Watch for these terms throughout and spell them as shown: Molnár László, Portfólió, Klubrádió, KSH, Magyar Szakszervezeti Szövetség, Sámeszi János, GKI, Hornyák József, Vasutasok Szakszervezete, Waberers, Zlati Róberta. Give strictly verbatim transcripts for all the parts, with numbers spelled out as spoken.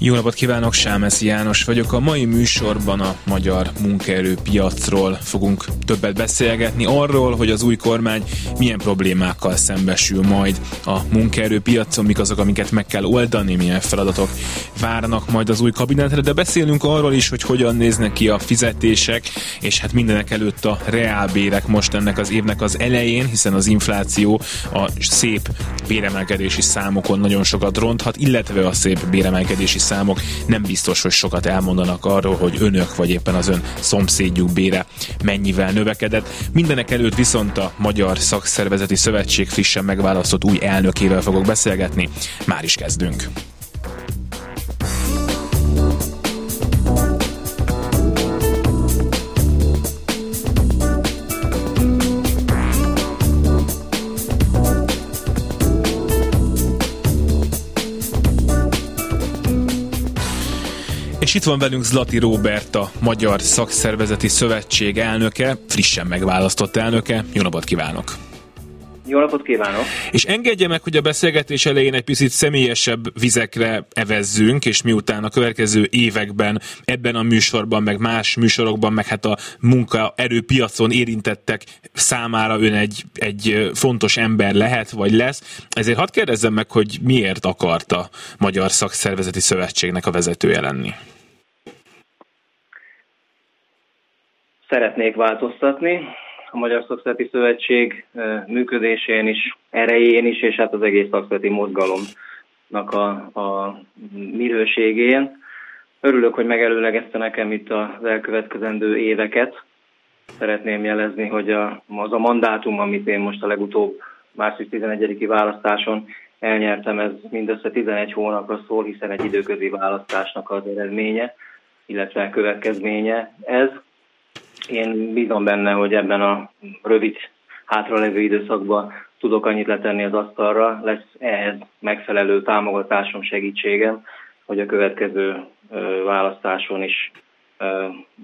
Jó napot kívánok, Sámeszi János vagyok. A mai műsorban a magyar munkaerőpiacról fogunk többet beszélgetni, arról, hogy az új kormány milyen problémákkal szembesül majd a munkaerőpiacon, mik azok, amiket meg kell oldani, milyen feladatok várnak majd az új kabinetre, de beszélünk arról is, hogy hogyan néznek ki a fizetések, és hát mindenek előtt a reálbérek most ennek az évnek az elején, hiszen az infláció a szép béremelkedési számokon nagyon sokat ronthat, illetve a szép béremelkedési számokon nem biztos, hogy sokat elmondanak arról, hogy önök vagy éppen az ön szomszédjuk bére mennyivel növekedett. Mindenek előtt viszont a Magyar Szakszervezeti Szövetség frissen megválasztott új elnökével fogok beszélgetni. Már is kezdünk. És itt van velünk Zlati Róberta, Magyar Szakszervezeti Szövetség elnöke, frissen megválasztott elnöke. Jó napot kívánok! Jó napot kívánok! És engedje meg, hogy a beszélgetés elején egy picit személyesebb vizekre evezzünk, és miután a következő években ebben a műsorban, meg más műsorokban, meg hát a munkaerőpiacon érintettek számára ön egy, egy fontos ember lehet, vagy lesz. Ezért hadd kérdezzem meg, hogy miért akart a Magyar Szakszervezeti Szövetségnek a vezetője lenni? Szeretnék változtatni a Magyar Szakszervezeti Szövetség működésén is, erején is, és hát az egész szakszervezeti mozgalomnak a, a minőségén. Örülök, hogy megelőlegezte nekem itt az elkövetkezendő éveket. Szeretném jelezni, hogy a, az a mandátum, amit én most a legutóbb március tizenegyediki választáson elnyertem, ez mindössze tizenegy hónapra szól, hiszen egy időközi választásnak az eredménye, illetve következménye ez. Én bízom benne, hogy ebben a rövid, hátralévő időszakban tudok annyit letenni az asztalra, lesz ehhez megfelelő támogatásom, segítségem, hogy a következő választáson is,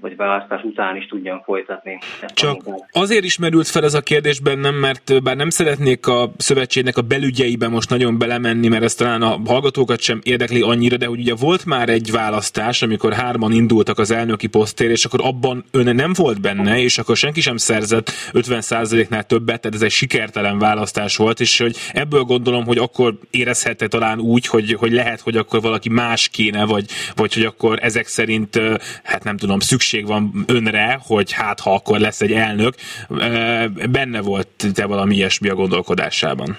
vagy választás után is tudjam folytatni. Csak azért is merült fel ez a kérdés bennem, mert bár nem szeretnék a szövetségnek a belügyeibe most nagyon belemenni, mert ez talán a hallgatókat sem érdekli annyira, de hogy ugye volt már egy választás, amikor hárman indultak az elnöki posztért, és akkor abban ön nem volt benne, és akkor senki sem szerzett ötven százaléknál többet, tehát ez egy sikertelen választás volt, és hogy ebből gondolom, hogy akkor érezhette talán úgy, hogy, hogy lehet, hogy akkor valaki más kéne, vagy, vagy hogy akkor ezek szerint, hát nem tudom, szükség van önre, hogy hát ha akkor lesz egy elnök. Benne volt te valami ilyesmi a gondolkodásában?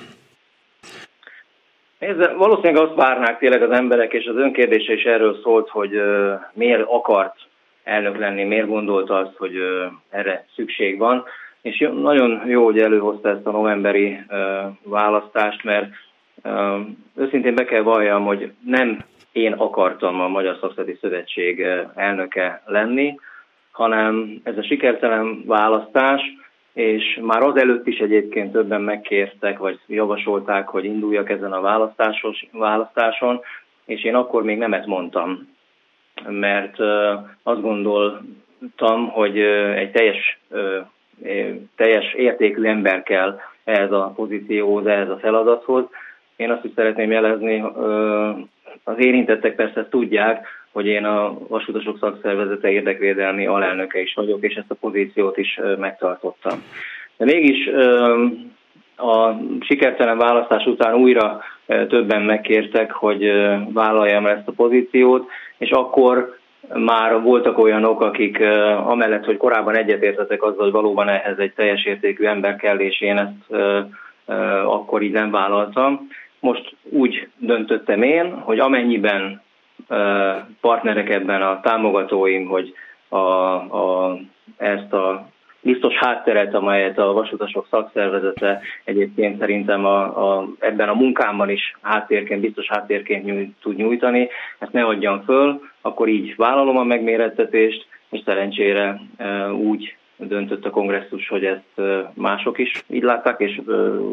Nézd, valószínűleg azt várnák tényleg az emberek, és az önkérdése is erről szólt, hogy miért akart elnök lenni, miért gondolta azt, hogy erre szükség van. És nagyon jó, hogy előhozta ezt a novemberi választást, mert őszintén be kell valljam, hogy nem én akartam a Magyar Szakszervezeti Szövetség elnöke lenni, hanem ez a sikertelen választás, és már azelőtt is egyébként többen megkértek, vagy javasolták, hogy induljak ezen a választásos, választáson, és én akkor még nemet mondtam, mert azt gondoltam, hogy egy teljes, teljes értékű ember kell ehhez a pozícióhoz, ehhez a feladathoz. Én azt is szeretném jelezni, az érintettek persze tudják, hogy én a Vasutasok Szakszervezete érdekvédelmi alelnöke is vagyok, és ezt a pozíciót is megtartottam. De mégis a sikertelen választás után újra többen megkértek, hogy vállaljam ezt a pozíciót, és akkor már voltak olyanok, akik amellett, hogy korábban egyetértettek azzal, hogy valóban ehhez egy teljes értékű ember kell, és én ezt akkor így nem vállaltam. Most úgy döntöttem én, hogy amennyiben partnerek ebben a támogatóim, hogy a, a, ezt a biztos hátteret, amelyet a Vasutasok Szakszervezete egyébként szerintem a, a, ebben a munkámban is háttérként, biztos háttérként nyújt, tud nyújtani. Ezt ne adjam föl, akkor így vállalom a megmérettetést, és szerencsére úgy döntött a kongresszus, hogy ezt mások is így látták, és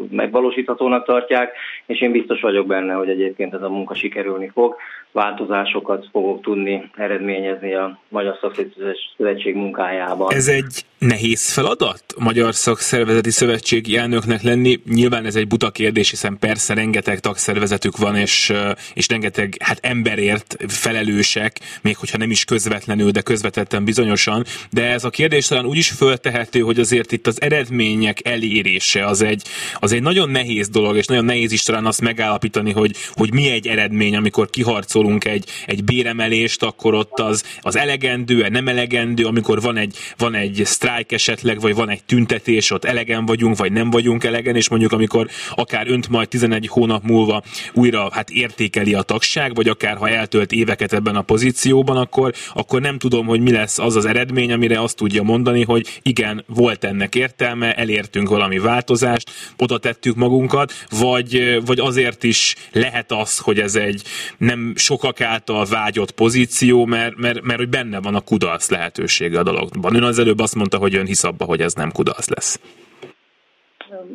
megvalósíthatónak tartják, és én biztos vagyok benne, hogy egyébként ez a munka sikerülni fog. Változásokat fogok tudni eredményezni a Magyar Szakszervezeti Szövetség munkájában. Ez egy nehéz feladat Magyar Szakszervezeti Szövetségi elnöknek lenni? Nyilván ez egy buta kérdés, hiszen persze rengeteg tagszervezetük van, és, és rengeteg hát emberért felelősek, még hogyha nem is közvetlenül, de közvetetten bizonyosan, de ez a kérdés talán úgy is föltehető, hogy azért itt az eredmények elérése az egy, az egy nagyon nehéz dolog, és nagyon nehéz is talán azt megállapítani, hogy, hogy mi egy eredmény, amikor kiharcolunk egy, egy béremelést, akkor ott az, az elegendő, nem elegendő, amikor van egy, van egy sztrájk esetleg, vagy van egy tüntetés, ott elegen vagyunk, vagy nem vagyunk elegen, és mondjuk amikor akár önt majd tizenegy hónap múlva újra hát értékeli a tagság, vagy akár ha eltölt éveket ebben a pozícióban, akkor, akkor nem tudom, hogy mi lesz az az eredmény, amire azt tudja mondani, hogy igen, volt ennek értelme, elértünk valami változást, oda tettük magunkat, vagy, vagy azért is lehet az, hogy ez egy nem sokak által vágyott pozíció, mert, mert, mert hogy benne van a kudarc lehetősége a dologban. Ön az előbb azt mondta, hogy ön hisz abba, hogy ez nem kudarc lesz.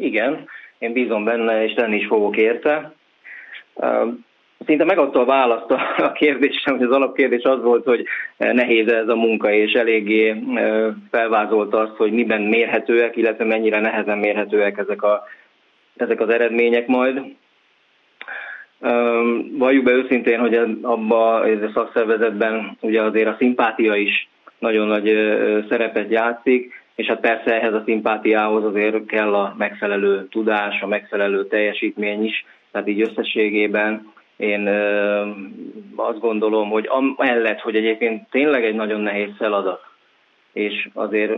Igen, én bízom benne, és lenni is fogok érte. Szinte megadta a választ a kérdésem, hogy az alapkérdés az volt, hogy nehéz ez a munka, és eléggé felvázolta azt, hogy miben mérhetőek, illetve mennyire nehezen mérhetőek ezek, a, ezek az eredmények majd. Valljuk be őszintén, hogy abban a szakszervezetben ugye azért a szimpátia is nagyon nagy szerepet játszik, és hát persze ehhez a szimpátiához azért kell a megfelelő tudás, a megfelelő teljesítmény is, tehát így összességében. Én azt gondolom, hogy amellett, hogy egyébként tényleg egy nagyon nehéz feladat, és azért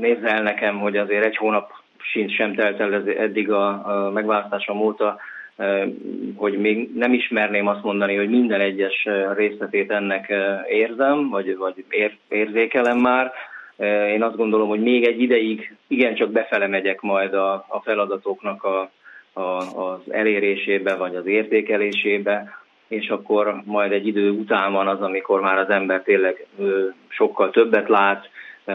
nézze el nekem, hogy azért egy hónap sincs sem telt el eddig a megválasztásom óta, hogy még nem ismerném azt mondani, hogy minden egyes részletét ennek érzem, vagy, vagy ér, érzékelem már. Én azt gondolom, hogy még egy ideig igencsak befele megyek majd a, a feladatoknak a az elérésébe, vagy az értékelésébe, és akkor majd egy idő után van az, amikor már az ember tényleg sokkal többet lát,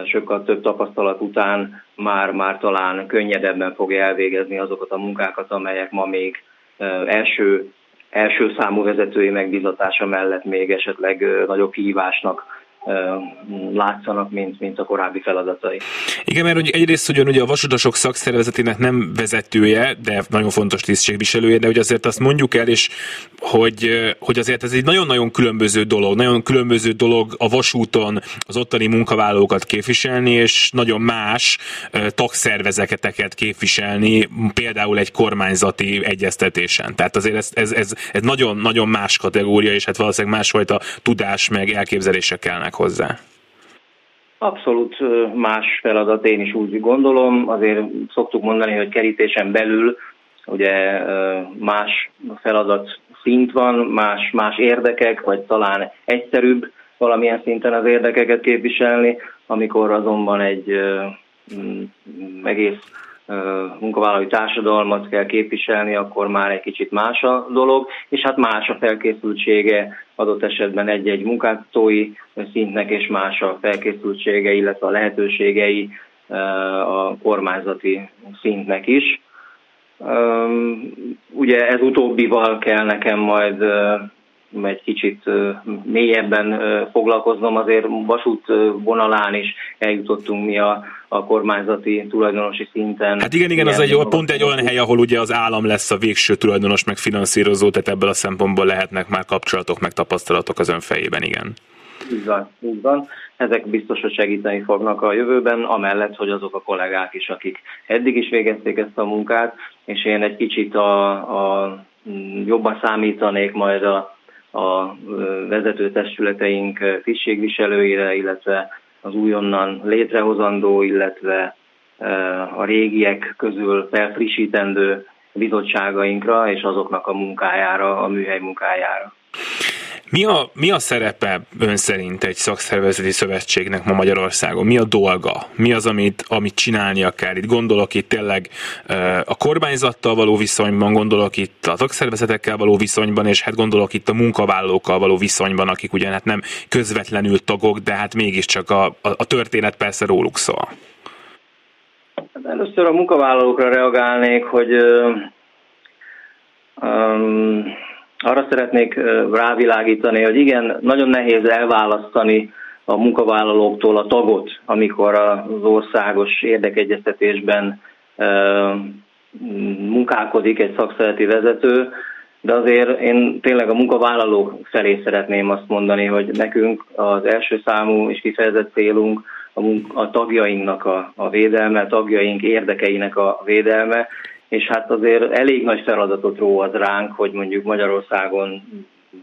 sokkal több tapasztalat után már, már talán könnyedebben fogja elvégezni azokat a munkákat, amelyek ma még első, első számú vezetői megbizatása mellett még esetleg nagyobb kihívásnak látszanak, mint, mint a korábbi feladatai. Igen, mert egyrészt, hogy ön ugye a Vasutasok Szakszervezetének nem vezetője, de nagyon fontos tisztségviselője, de hogy azért azt mondjuk el is, hogy, hogy azért ez egy nagyon-nagyon különböző dolog, nagyon különböző dolog a vasúton az ottani munkavállalókat képviselni, és nagyon más tagszervezeteket képviselni, például egy kormányzati egyeztetésen. Tehát azért ez, ez, ez, ez nagyon-nagyon más kategória, és hát valószínűleg másfajta tudás meg elképzelések kellnek hozzá. Abszolút más feladat, én is úgy gondolom. Azért szoktuk mondani, hogy kerítésen belül ugye más feladat szint van, más, más érdekek, vagy talán egyszerűbb valamilyen szinten az érdekeket képviselni, amikor azonban egy egész munkavállalói társadalmat kell képviselni, akkor már egy kicsit más a dolog, és hát más a felkészültsége adott esetben egy-egy munkáltatói szintnek, és más a felkészültsége, illetve a lehetőségei a kormányzati szintnek is. Ugye ez utóbbival kell nekem majd egy kicsit mélyebben foglalkoznom, azért vasút vonalán is eljutottunk mi a, a kormányzati tulajdonosi szinten. Hát igen, igen, az egy jól, pont egy olyan hely, ahol ugye az állam lesz a végső tulajdonos meg finanszírozó, tehát ebből a szempontból lehetnek már kapcsolatok meg tapasztalatok az ön fejében, igen. Így van, így van. Ezek biztos, hogy segíteni fognak a jövőben, amellett, hogy azok a kollégák is, akik eddig is végezték ezt a munkát, és én egy kicsit a, a jobban számítanék majd a a vezető testületeink tisztségviselőire, illetve az újonnan létrehozandó, illetve a régiek közül felfrissítendő bizottságainkra és azoknak a munkájára, a műhely munkájára. Mi a, mi a szerepe ön szerint egy szakszervezeti szövetségnek ma Magyarországon? Mi a dolga? Mi az, amit, amit csinálnia kell? Itt gondolok itt tényleg a kormányzattal való viszonyban, gondolok itt a szakszervezetekkel való viszonyban, és hát gondolok itt a munkavállalókkal való viszonyban, akik ugyan hát nem közvetlenül tagok, de hát mégiscsak a, a, a történet persze róluk szól. Először a munkavállalókra reagálnék, hogy ö, ö, arra szeretnék rávilágítani, hogy igen, nagyon nehéz elválasztani a munkavállalóktól a tagot, amikor az országos érdekegyeztetésben ö, munkálkodik egy szakszervezeti vezető, de azért én tényleg a munkavállalók felé szeretném azt mondani, hogy nekünk az első számú és kifejezett célunk a, munk- a tagjainknak a, a védelme, a tagjaink érdekeinek a védelme, és hát azért elég nagy feladatot ró az ránk, hogy mondjuk Magyarországon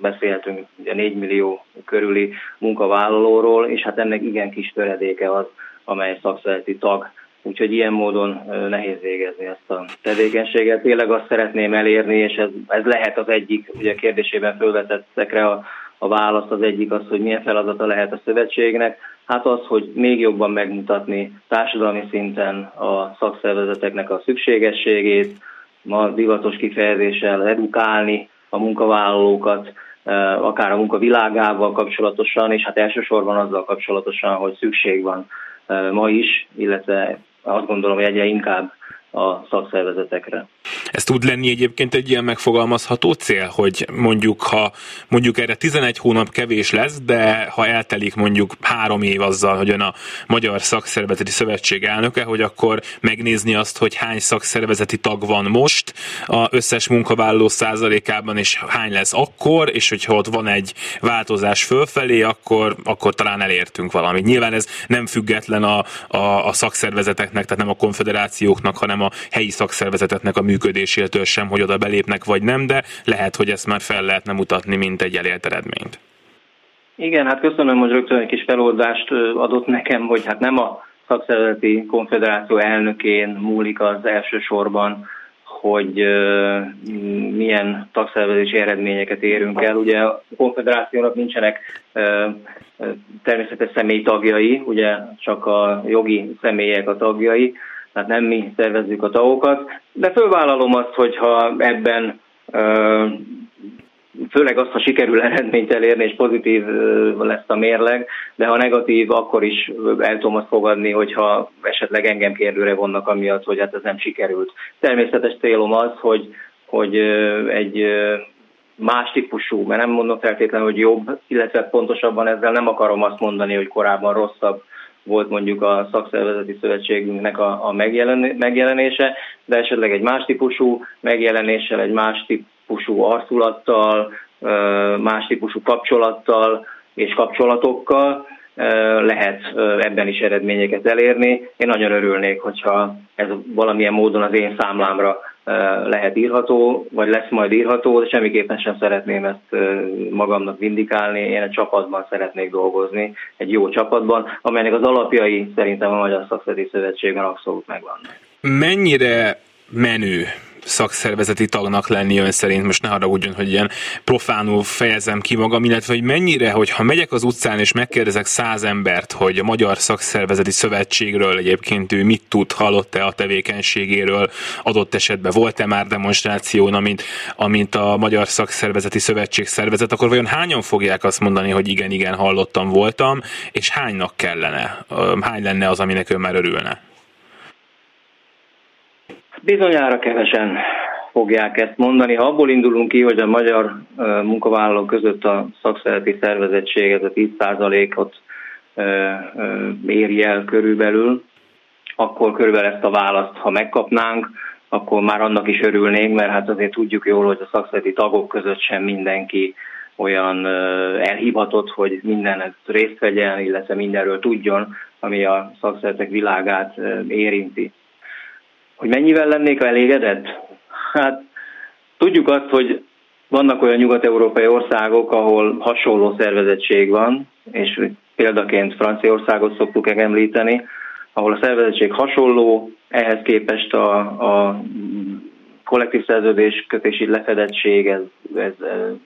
beszélhetünk ugye négy millió körüli munkavállalóról, és hát ennek igen kis töredéke az, amely szakszervezeti tag. Úgyhogy ilyen módon nehéz végezni ezt a tevékenységet. Tényleg azt szeretném elérni, és ez, ez lehet az egyik, ugye a kérdésében fölvetettekre a, a választ, az egyik az, hogy milyen feladata lehet a szövetségnek. Hát az, hogy még jobban megmutatni társadalmi szinten a szakszervezeteknek a szükségességét, ma divatos kifejezéssel edukálni a munkavállalókat, akár a munkavilágával kapcsolatosan, és hát elsősorban azzal kapcsolatosan, hogy szükség van ma is, illetve azt gondolom, hogy egyre inkább a szakszervezetekre. Ez tud lenni egyébként egy ilyen megfogalmazható cél, hogy mondjuk, ha mondjuk erre tizenegy hónap kevés lesz, de ha eltelik mondjuk három év azzal, hogy ön a Magyar Szakszervezeti Szövetség elnöke, hogy akkor megnézni azt, hogy hány szakszervezeti tag van most az összes munkavállaló százalékában, és hány lesz akkor, és hogyha ott van egy változás fölfelé, akkor, akkor talán elértünk valamit. Nyilván ez nem független a, a, a szakszervezeteknek, tehát nem a konfederációknak, hanem a helyi szakszervezeteknek a működésétől sem, hogy oda belépnek vagy nem, de lehet, hogy ezt már fel lehetne mutatni, mint egy elért eredményt. Igen, hát köszönöm, hogy rögtön egy kis feloldást adott nekem, hogy hát nem a szakszervezeti konfederáció elnökén múlik az elsősorban, hogy milyen tagszervezési eredményeket érünk el. Ugye a konfederációnak nincsenek természetes személyi tagjai, ugye csak a jogi személyek a tagjai, tehát nem mi szervezzük a tagokat, de fölvállalom azt, hogyha ebben, főleg azt, ha sikerül eredményt elérni, és pozitív lesz a mérleg, de ha negatív, akkor is el tudom azt fogadni, hogyha esetleg engem kérdőre vonnak amiatt, hogy hát ez nem sikerült. Természetes célom az, hogy, hogy egy más típusú, mert nem mondom feltétlenül, hogy jobb, illetve pontosabban ezzel nem akarom azt mondani, hogy korábban rosszabb volt mondjuk a szakszervezeti szövetségünknek a, a megjelen, megjelenése, de esetleg egy más típusú megjelenéssel, egy más típusú arculattal, más típusú kapcsolattal és kapcsolatokkal lehet ebben is eredményeket elérni. Én nagyon örülnék, hogyha ez valamilyen módon az én számlámra lehet írható, vagy lesz majd írható, de semmiképpen sem szeretném ezt magamnak vindikálni. Én egy csapatban szeretnék dolgozni, egy jó csapatban, amelynek az alapjai szerintem a Magyar Szakszervezeti Szövetségben abszolút megvannak. Mennyire menő szakszervezeti tagnak lenni ön szerint, most ne haragudjon, hogy ilyen profánul fejezem ki magam, illetve hogy mennyire, hogyha megyek az utcán és megkérdezek száz embert, hogy a Magyar Szakszervezeti Szövetségről egyébként ő mit tud, hallott-e a tevékenységéről, adott esetben volt-e már demonstráción, amint, amint a Magyar Szakszervezeti Szövetség szervezet, akkor vajon hányan fogják azt mondani, hogy igen, igen, hallottam, voltam, és hánynak kellene, hány lenne az, aminek ő már örülne? Bizonyára kevesen fogják ezt mondani. Ha abból indulunk ki, hogy a magyar munkavállalók között a szakszervezeti szervezettség ez a tíz százalékot éri el körülbelül, akkor körülbelül ezt a választ, ha megkapnánk, akkor már annak is örülnénk, mert hát azért tudjuk jól, hogy a szakszervezeti tagok között sem mindenki olyan elhivatott, hogy mindenhez részt vegyen, illetve mindenről tudjon, ami a szakszervezetek világát érinti. Hogy mennyivel lennék elégedett? Hát tudjuk azt, hogy vannak olyan nyugat-európai országok, ahol hasonló szervezettség van, és példaként Franciaországot szoktuk említeni, ahol a szervezettség hasonló, ehhez képest a, a kollektív szerződés kötési lefedettség, ez, ez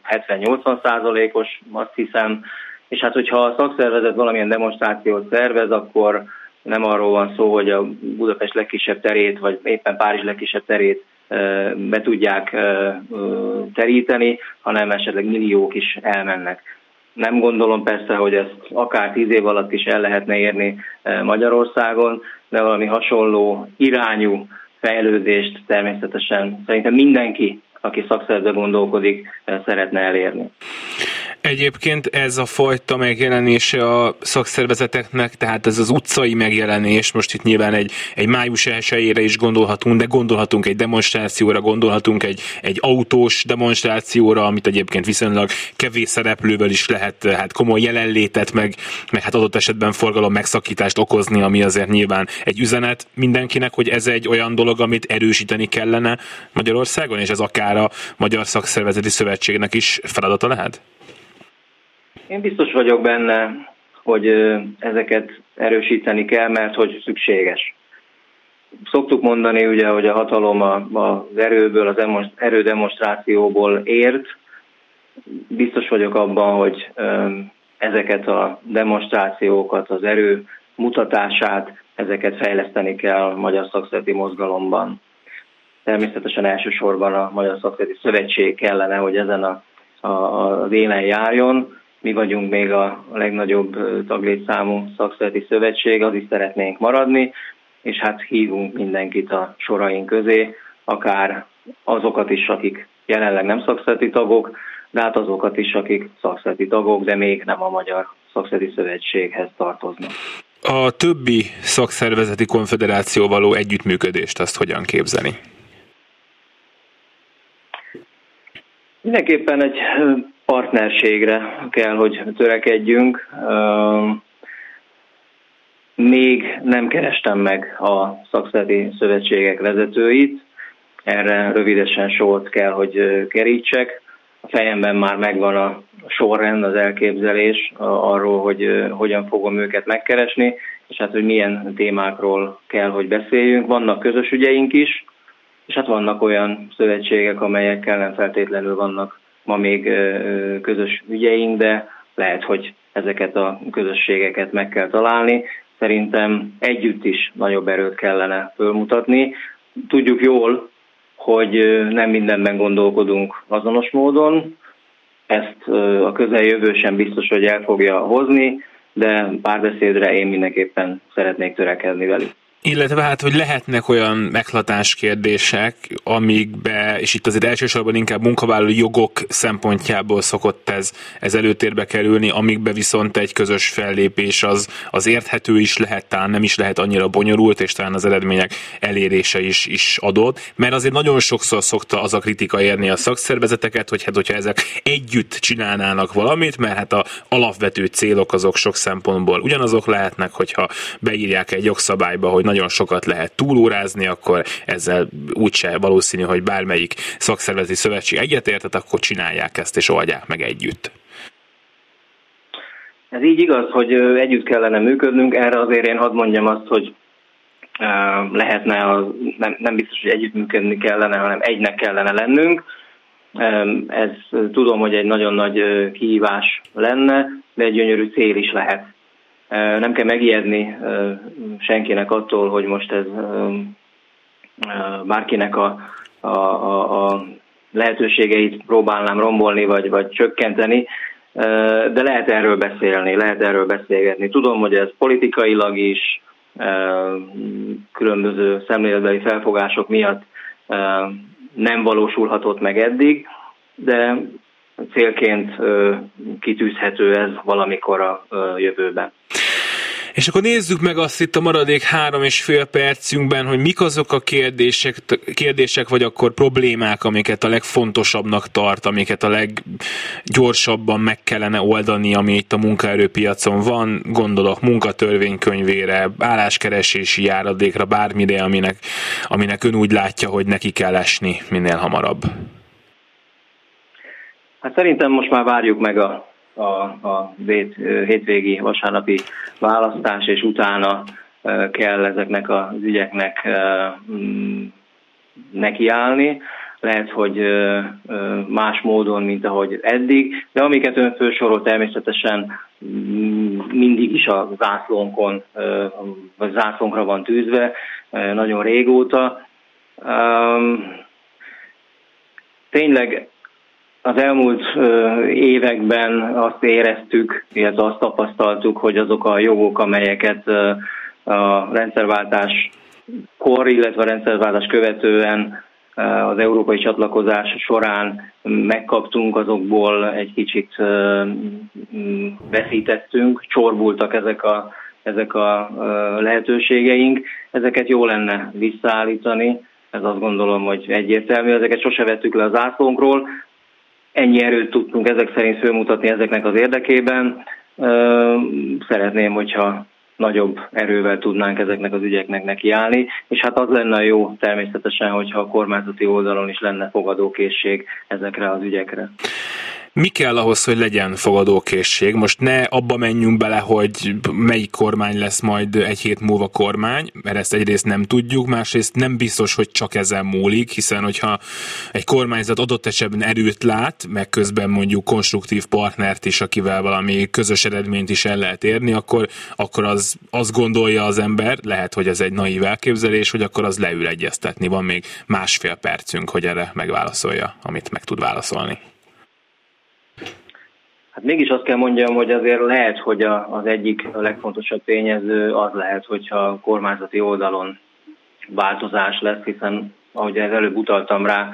hetven-nyolcvan százalékos, azt hiszem. És hát, hogyha a szakszervezet valamilyen demonstrációt szervez, akkor nem arról van szó, hogy a Budapest legkisebb terét, vagy éppen Párizs legkisebb terét be tudják teríteni, hanem esetleg milliók is elmennek. Nem gondolom persze, hogy ezt akár tíz év alatt is el lehetne érni Magyarországon, de valami hasonló irányú fejlődést természetesen szerintem mindenki, aki szakszervezet gondolkodik, szeretne elérni. Egyébként ez a fajta megjelenése a szakszervezeteknek, tehát ez az utcai megjelenés, most itt nyilván egy, egy május elsejére is gondolhatunk, de gondolhatunk egy demonstrációra, gondolhatunk egy, egy autós demonstrációra, amit egyébként viszonylag kevés szereplővel is lehet hát komoly jelenlétet, meg, meg hát adott esetben forgalom megszakítást okozni, ami azért nyilván egy üzenet mindenkinek, hogy ez egy olyan dolog, amit erősíteni kellene Magyarországon, és ez akár a Magyar Szakszervezeti Szövetségnek is feladata lehet? Én biztos vagyok benne, hogy ezeket erősíteni kell, mert hogy szükséges. Szoktuk mondani, ugye, hogy a hatalom az erőből, az erődemonstrációból ért. Biztos vagyok abban, hogy ezeket a demonstrációkat, az erő mutatását, ezeket fejleszteni kell a Magyar Szakszervezeti Mozgalomban. Természetesen elsősorban a Magyar Szakszervezeti Szövetség kellene, hogy ezen a, a, az élen járjon. Mi vagyunk még a legnagyobb taglétszámú szakszervezeti szövetség, az is szeretnénk maradni, és hát hívunk mindenkit a soraink közé, akár azokat is, akik jelenleg nem szakszervezeti tagok, de hát azokat is, akik szakszervezeti tagok, de még nem a Magyar Szakszervezeti Szövetséghez tartoznak. A többi szakszervezeti konfederáció való együttműködést azt hogyan képzeli? Mindenképpen egy partnerségre kell, hogy törekedjünk. Még nem kerestem meg a szakszervezeti szövetségek vezetőit, erre rövidesen sort kell, hogy kerítsek. A fejemben már megvan a sorrend, az elképzelés arról, hogy hogyan fogom őket megkeresni, és hát, hogy milyen témákról kell, hogy beszéljünk. Vannak közös ügyeink is, és hát vannak olyan szövetségek, amelyekkel nem feltétlenül vannak ma még közös ügyeink, de lehet, hogy ezeket a közösségeket meg kell találni. Szerintem együtt is nagyobb erőt kellene fölmutatni. Tudjuk jól, hogy nem mindenben gondolkodunk azonos módon. Ezt a közeljövő sem biztos, hogy el fogja hozni, de párbeszédre én mindenképpen szeretnék törekedni velük. Illetve hát, hogy lehetnek olyan meghatás kérdések, amikbe, és itt azért elsősorban inkább munkavállalói jogok szempontjából szokott ez, ez előtérbe kerülni, amikbe viszont egy közös fellépés az, az érthető is lehet, talán nem is lehet annyira bonyolult, és talán az eredmények elérése is, is adott, mert azért nagyon sokszor szokta az a kritika érni a szakszervezeteket, hogy hát, hogyha ezek együtt csinálnának valamit, mert hát az alapvető célok azok sok szempontból ugyanazok lehetnek, hogyha beírják egy jogszabályba, hogy nagyon sokat lehet túlórázni, akkor ezzel úgyse valószínű, hogy bármelyik szakszervezeti szövetség egyetértett, akkor csinálják ezt és oldják meg együtt. Ez így igaz, hogy együtt kellene működnünk, erre azért én hadd mondjam azt, hogy lehetne, az, nem, nem biztos, hogy együttműködni kellene, hanem egynek kellene lennünk. Ez tudom, hogy egy nagyon nagy kihívás lenne, de egy gyönyörű cél is lehet. Nem kell megijedni senkinek attól, hogy most ez bárkinek a, a, a lehetőségeit próbálnám rombolni vagy, vagy csökkenteni, de lehet erről beszélni, lehet erről beszélgetni. Tudom, hogy ez politikailag is, különböző szemléletbeli felfogások miatt nem valósulhatott meg eddig, de célként kitűzhető ez valamikor a jövőben. És akkor nézzük meg azt itt a maradék három és fél percünkben, hogy mik azok a kérdések, kérdések vagy akkor problémák, amiket a legfontosabbnak tart, amiket a leggyorsabban meg kellene oldani, ami itt a munkaerőpiacon van. Gondolok munkatörvénykönyvére, álláskeresési járadékra, bármire, aminek, aminek ön úgy látja, hogy neki kell esni minél hamarabb. Hát szerintem most már várjuk meg a, a, a hétvégi vasárnapi választás, és utána kell ezeknek az ügyeknek nekiállni, lehet, hogy más módon, mint ahogy eddig, de amiket ön felsorol, természetesen mindig is a zászlónkon, a zászlónkra van tűzve, nagyon régóta. Tényleg az elmúlt években azt éreztük, illetve azt tapasztaltuk, hogy azok a jogok, amelyeket a rendszerváltás kor, illetve a rendszerváltás követően az európai csatlakozás során megkaptunk, azokból egy kicsit veszítettünk, csorbultak ezek a, ezek a lehetőségeink. Ezeket jó lenne visszaállítani, ez azt gondolom, hogy egyértelmű, ezeket sose vettük le az zászlónkról. Ennyi erőt tudtunk ezek szerint fölmutatni ezeknek az érdekében. Szeretném, hogyha nagyobb erővel tudnánk ezeknek az ügyeknek nekiállni, és hát az lenne a jó természetesen, hogyha a kormányzati oldalon is lenne fogadókészség ezekre az ügyekre. Mi kell ahhoz, hogy legyen fogadókészség? Most ne abba menjünk bele, hogy melyik kormány lesz majd egy hét múlva kormány, mert ezt egyrészt nem tudjuk, másrészt nem biztos, hogy csak ezen múlik, hiszen hogyha egy kormányzat adott esetben erőt lát, meg közben mondjuk konstruktív partnert is, akivel valami közös eredményt is el lehet érni, akkor, akkor az, azt gondolja az ember, lehet, hogy ez egy naív elképzelés, hogy akkor az leül egyeztetni. Van még másfél percünk, hogy erre megválaszolja, amit meg tud válaszolni. Hát mégis azt kell mondjam, hogy azért lehet, hogy az egyik legfontosabb tényező az lehet, hogyha kormányzati oldalon változás lesz, hiszen ahogy előbb utaltam rá,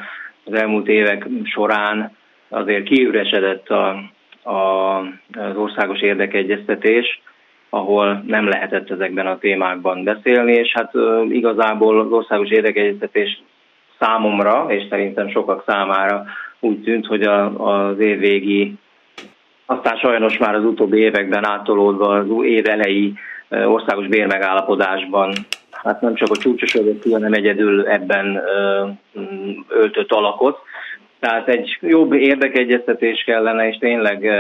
az elmúlt évek során azért kiüresedett a, a, az országos érdekegyeztetés, ahol nem lehetett ezekben a témákban beszélni, és hát igazából az országos érdekegyeztetés számomra, és szerintem sokak számára úgy tűnt, hogy a, az évvégi, aztán sajnos már az utóbbi években áttolódva az év elejé országos bérmegállapodásban, hát nem csak a csúcsosodott, hanem egyedül ebben öltött alakot. Tehát egy jobb érdekegyeztetés kellene, és tényleg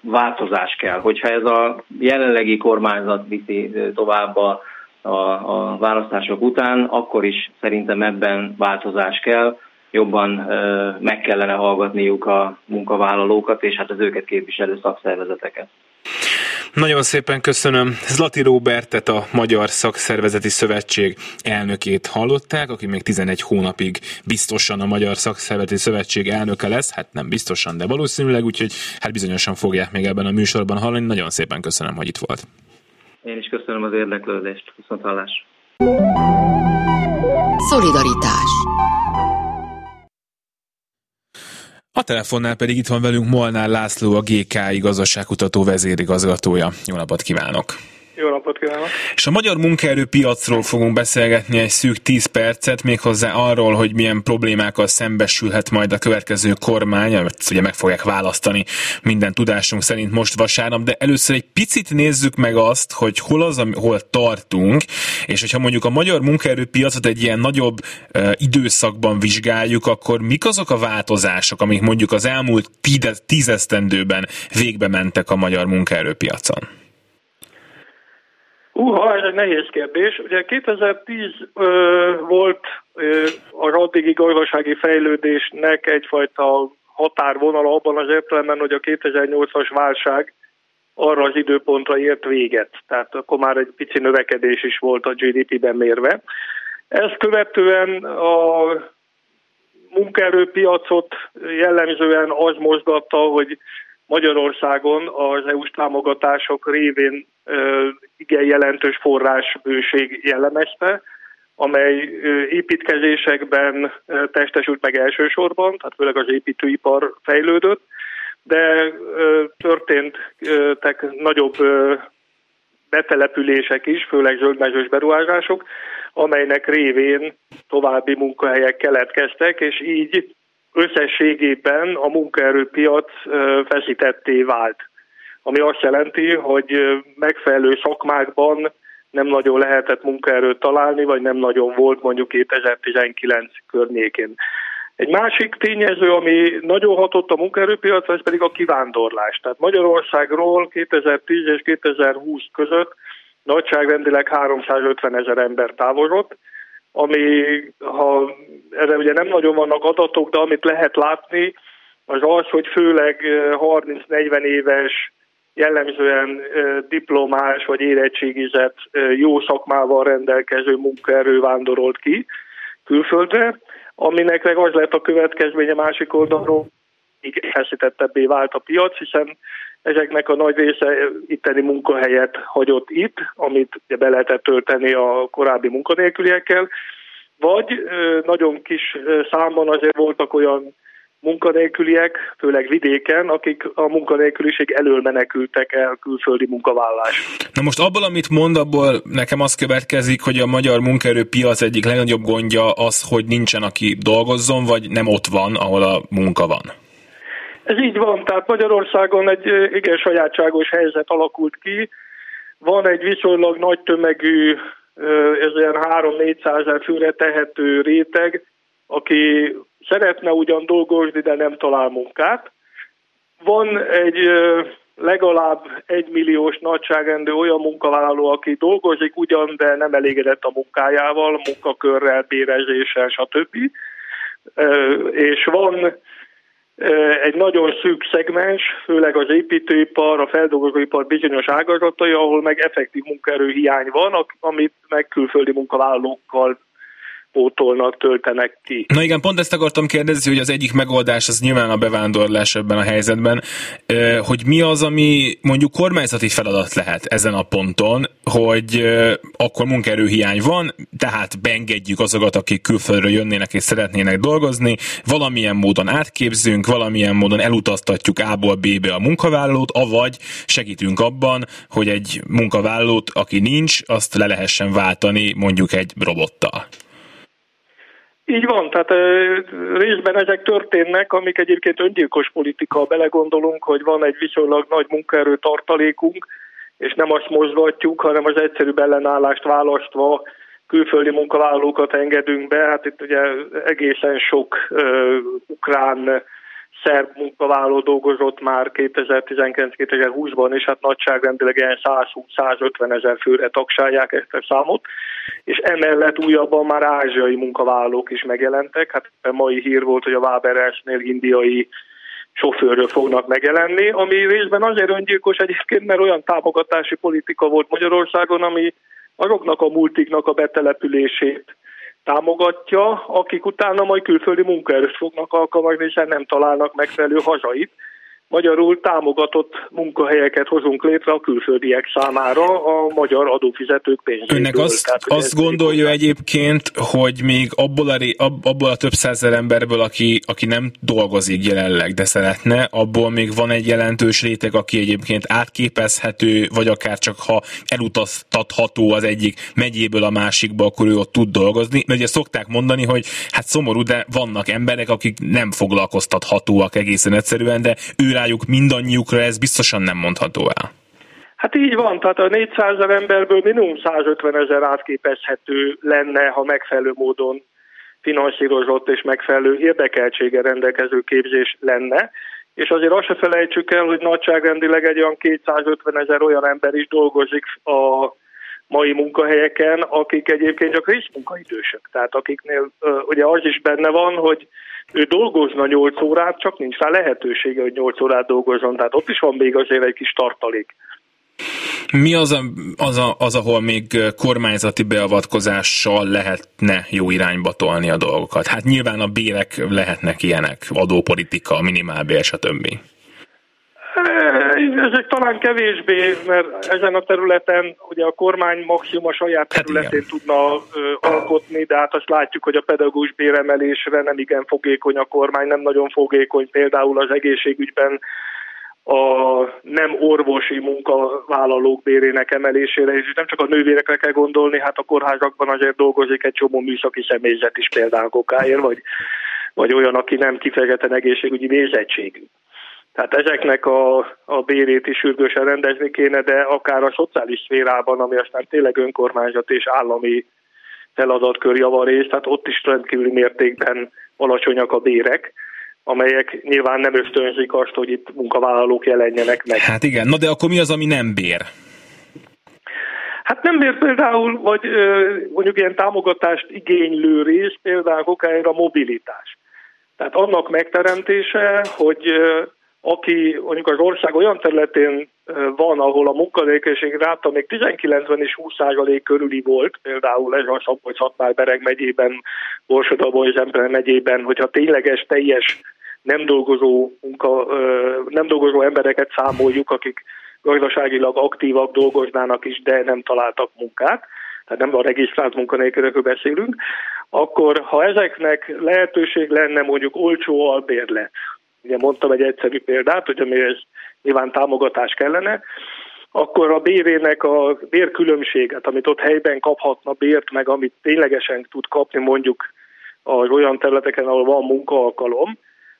változás kell. Hogyha ez a jelenlegi kormányzat viszi tovább a, a választások után, akkor is szerintem ebben változás kell. Jobban meg kellene hallgatniuk a munkavállalókat, és hát az őket képviselő szakszervezeteket. Nagyon szépen köszönöm. Zlati Róbertet, a Magyar Szakszervezeti Szövetség elnökét hallották, aki még tizenegy hónapig biztosan a Magyar Szakszervezeti Szövetség elnöke lesz. Hát nem biztosan, de valószínűleg, úgyhogy hát bizonyosan fogják még ebben a műsorban hallani. Nagyon szépen köszönöm, hogy itt volt. Én is köszönöm az érdeklődést. Viszonthallás. Szolidaritás. A telefonnál pedig itt van velünk Molnár László, a gé ká i gazdaságkutató vezérigazgatója. Jó napot kívánok! Jó napot kívánok! És a magyar munkaerőpiacról fogunk beszélgetni egy szűk tíz percet, méghozzá arról, hogy milyen problémákkal szembesülhet majd a következő kormány, amit ugye meg fogják választani minden tudásunk szerint most vasárnap, de először egy picit nézzük meg azt, hogy hol az, hol tartunk, és hogyha mondjuk a magyar munkaerőpiacot egy ilyen nagyobb uh, időszakban vizsgáljuk, akkor mik azok a változások, amik mondjuk az elmúlt tízesztendőben végbe mentek a magyar munkaerőpiacon? Húha, ez egy nehéz kérdés. Ugye kétezer-tíz ö, volt ö, az addigi gazdasági fejlődésnek egyfajta határvonala abban az értelemben, hogy a kétezer-nyolcas válság arra az időpontra ért véget. Tehát akkor már egy pici növekedés is volt a gé dé pében mérve. Ezt követően a munkaerőpiacot jellemzően az mozgatta, hogy Magyarországon az é u-s támogatások révén ö, igen jelentős forrásbőség jellemezte, amely ö, építkezésekben ö, testesült meg elsősorban, tehát főleg az építőipar fejlődött, de ö, történtek nagyobb ö, betelepülések is, főleg zöldmezős beruházások, amelynek révén további munkahelyek keletkeztek, és így összességében a munkaerőpiac feszítetté vált, ami azt jelenti, hogy megfelelő szakmákban nem nagyon lehetett munkaerőt találni, vagy nem nagyon volt mondjuk kétezer-tizenkilenc környékén. Egy másik tényező, ami nagyon hatott a munkaerőpiacra, ez pedig a kivándorlás. Tehát Magyarországról kétezer-tíz és kétezer-húsz között nagyságrendileg háromszázötven ezer ember távozott, ami, ha erre ugye nem nagyon vannak adatok, de amit lehet látni, az az, hogy főleg harminc-negyven éves, jellemzően diplomás vagy érettségizett, jó szakmával rendelkező munkaerő vándorolt ki külföldre, aminek meg az lett a következménye másik oldalról, így feszítettebbé vált a piac, hiszen ezeknek a nagy része itteni munkahelyet hagyott itt, amit be lehetett tölteni a korábbi munkanélküliekkel, vagy nagyon kis számban azért voltak olyan munkanélküliek, főleg vidéken, akik a munkanélküliség elől menekültek el külföldi munkavállalás. Na most abból, amit mond, abból nekem az következik, hogy a magyar munkaerőpiac egyik legnagyobb gondja az, hogy nincsen, aki dolgozzon, vagy nem ott van, ahol a munka van. Ez így van, tehát Magyarországon egy igen sajátságos helyzet alakult ki. Van egy viszonylag nagy tömegű, ez olyan három-négyszázezer főre tehető réteg, aki szeretne ugyan dolgozni, de nem talál munkát. Van egy legalább egymilliós nagyságrendű olyan munkavállaló, aki dolgozik ugyan, de nem elégedett a munkájával, munkakörrel, bérezéssel, stb. És van egy nagyon szűk szegmens, főleg az építőipar, a feldolgozóipar bizonyos ágazatai, ahol meg effektív munkaerő hiány van, amit meg külföldi munkavállalókkal pótolnak, töltenek ki. Na igen, pont ezt akartam kérdezni, hogy az egyik megoldás az nyilván a bevándorlás ebben a helyzetben, hogy mi az, ami mondjuk kormányzati feladat lehet ezen a ponton, hogy akkor munkaerőhiány van, tehát beengedjük azokat, akik külföldről jönnének és szeretnének dolgozni, valamilyen módon átképzünk, valamilyen módon elutaztatjuk A-ból B-be a munkavállalót, avagy segítünk abban, hogy egy munkavállalót, aki nincs, azt le lehessen váltani mondjuk egy robottal. Így van, tehát részben ezek történnek, amik egyébként öngyilkos politika, ha belegondolunk, hogy van egy viszonylag nagy munkaerő tartalékunk, és nem azt mozgatjuk, hanem az egyszerűbb ellenállást választva külföldi munkavállalókat engedünk be. Hát itt ugye egészen sok uh, ukrán, szerb munkavállaló dolgozott már kétezer-tizenkilenc-kétezer-húszban, és hát nagyságrendileg ilyen száz-ötven ezer főre tagsálják ezt a számot, és emellett újabban már ázsiai munkavállalók is megjelentek. Hát a mai hír volt, hogy a Waberers-nél indiai sofőrök fognak megjelenni, ami részben azért öngyilkos egyébként, mert olyan támogatási politika volt Magyarországon, ami azoknak a multiknak a betelepülését támogatja, akik utána majd külföldi munkaerőt fognak alkalmazni, hiszen nem találnak megfelelő hazait. Magyarul támogatott munkahelyeket hozunk létre a külföldiek számára a magyar adófizetők pénzéből. Önnek azt, Tehát, azt gondolja egyébként, hogy még abból a, abból a több százezer emberből, aki, aki nem dolgozik jelenleg, de szeretne, abból még van egy jelentős réteg, aki egyébként átképezhető, vagy akár csak ha elutaztatható az egyik megyéből a másikba, akkor ő ott tud dolgozni. Mert ugye szokták mondani, hogy hát szomorú, de vannak emberek, akik nem foglalkoztathatóak egészen egyszerűen, de ő rájuk mindannyiukra, ez biztosan nem mondható el. Hát így van, tehát a négyszázezer emberből minimum száz ötven ezer átképezhető lenne, ha megfelelő módon finanszírozott és megfelelő érdekeltsége rendelkező képzés lenne, és azért azt se felejtsük el, hogy nagyságrendileg egy olyan kétszázötven ezer olyan ember is dolgozik a mai munkahelyeken, akik egyébként csak részmunkaidősök, tehát akiknél ugye az is benne van, hogy ő dolgozna nyolc órát, csak nincs rá lehetősége, hogy nyolc órát dolgozzon. Tehát ott is van még azért egy kis tartalék. Mi az, a, az, a, az ahol még kormányzati beavatkozással lehetne jó irányba tolni a dolgokat? Hát nyilván a bérek lehetnek ilyenek, adópolitika, minimálbér, stb. Ezek talán kevésbé, mert ezen a területen ugye a kormány maximum a saját területén hát tudna ö, alkotni, de hát azt látjuk, hogy a pedagógus béremelésre nem igen fogékony a kormány, nem nagyon fogékony például az egészségügyben a nem orvosi munkavállalók bérének emelésére, és nem csak a nővérekre kell gondolni, hát a kórházakban azért dolgozik egy csomó műszaki személyzet is például kokáért, vagy, vagy olyan, aki nem kifejezetten egészségügyi végzettségű. Tehát ezeknek a, a bérét is sürgősen rendezni kéne, de akár a szociális szférában, ami aztán tényleg önkormányzat és állami feladatkör javarész, tehát ott is rendkívüli mértékben alacsonyak a bérek, amelyek nyilván nem ösztönzik azt, hogy itt munkavállalók jelenjenek meg. Hát igen, na de akkor mi az, ami nem bér? Hát nem ér például, vagy mondjuk ilyen támogatást igénylő rész, például okáért a mobilitás. Tehát annak megteremtése, hogy aki mondjuk az ország olyan területén van, ahol a munkanélküliség ráta még tizenkilenc és húsz százalék körüli volt, például ez a Szabolcs-Szatmár-Bereg megyében, Borsod-Dabony és Empelen megyében, hogyha tényleges, teljes nem dolgozó, munka, nem dolgozó embereket számoljuk, akik gazdaságilag aktívak, dolgoznának is, de nem találtak munkát, tehát nem a regisztrált munkanélkülökről beszélünk, akkor ha ezeknek lehetőség lenne mondjuk olcsó albérlet, ugye mondtam egy egyszerű példát, hogy amihez nyilván támogatás kellene, akkor a bérének a bérkülönbséget, amit ott helyben kaphatna bért, meg amit ténylegesen tud kapni mondjuk az olyan területeken, ahol van munkaalkalom,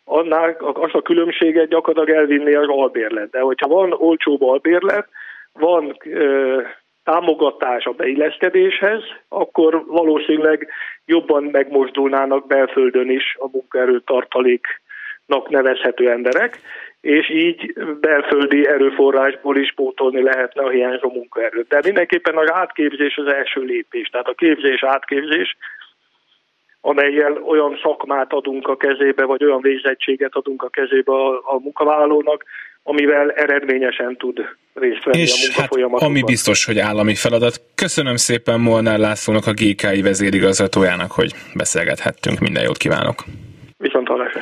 annál azt a különbséget gyakorlatilag elvinné az albérlet. De hogyha van olcsóbb albérlet, van ö, támogatás a beilleszkedéshez, akkor valószínűleg jobban megmozdulnának belföldön is a munkaerőtartaléknak nevezhető emberek, és így belföldi erőforrásból is pótolni lehetne a hiányzó munkaerőt. De mindenképpen az átképzés az első lépés, tehát a képzés-átképzés, amellyel olyan szakmát adunk a kezébe, vagy olyan végzettséget adunk a kezébe a, a munkavállalónak, amivel eredményesen tud részt venni és a munkafolyamatokban. Hát, ami biztos, hogy állami feladat. Köszönöm szépen Molnár Lászlónak, a gé ká i vezérigazgatójának, hogy beszélgethettünk. Minden jót kívánok! Viszont hallásra!